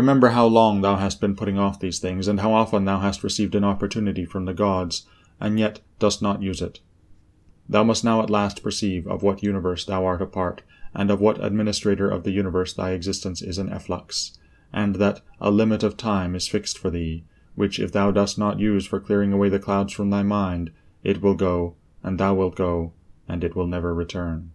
Remember how long thou hast been putting off these things, and how often thou hast received an opportunity from the gods, and yet dost not use it. Thou must now at last perceive of what universe thou art a part, and of what administrator of the universe thy existence is an efflux, and that a limit of time is fixed for thee, which if thou dost not use for clearing away the clouds from thy mind, it will go, and thou wilt go, and it will never return.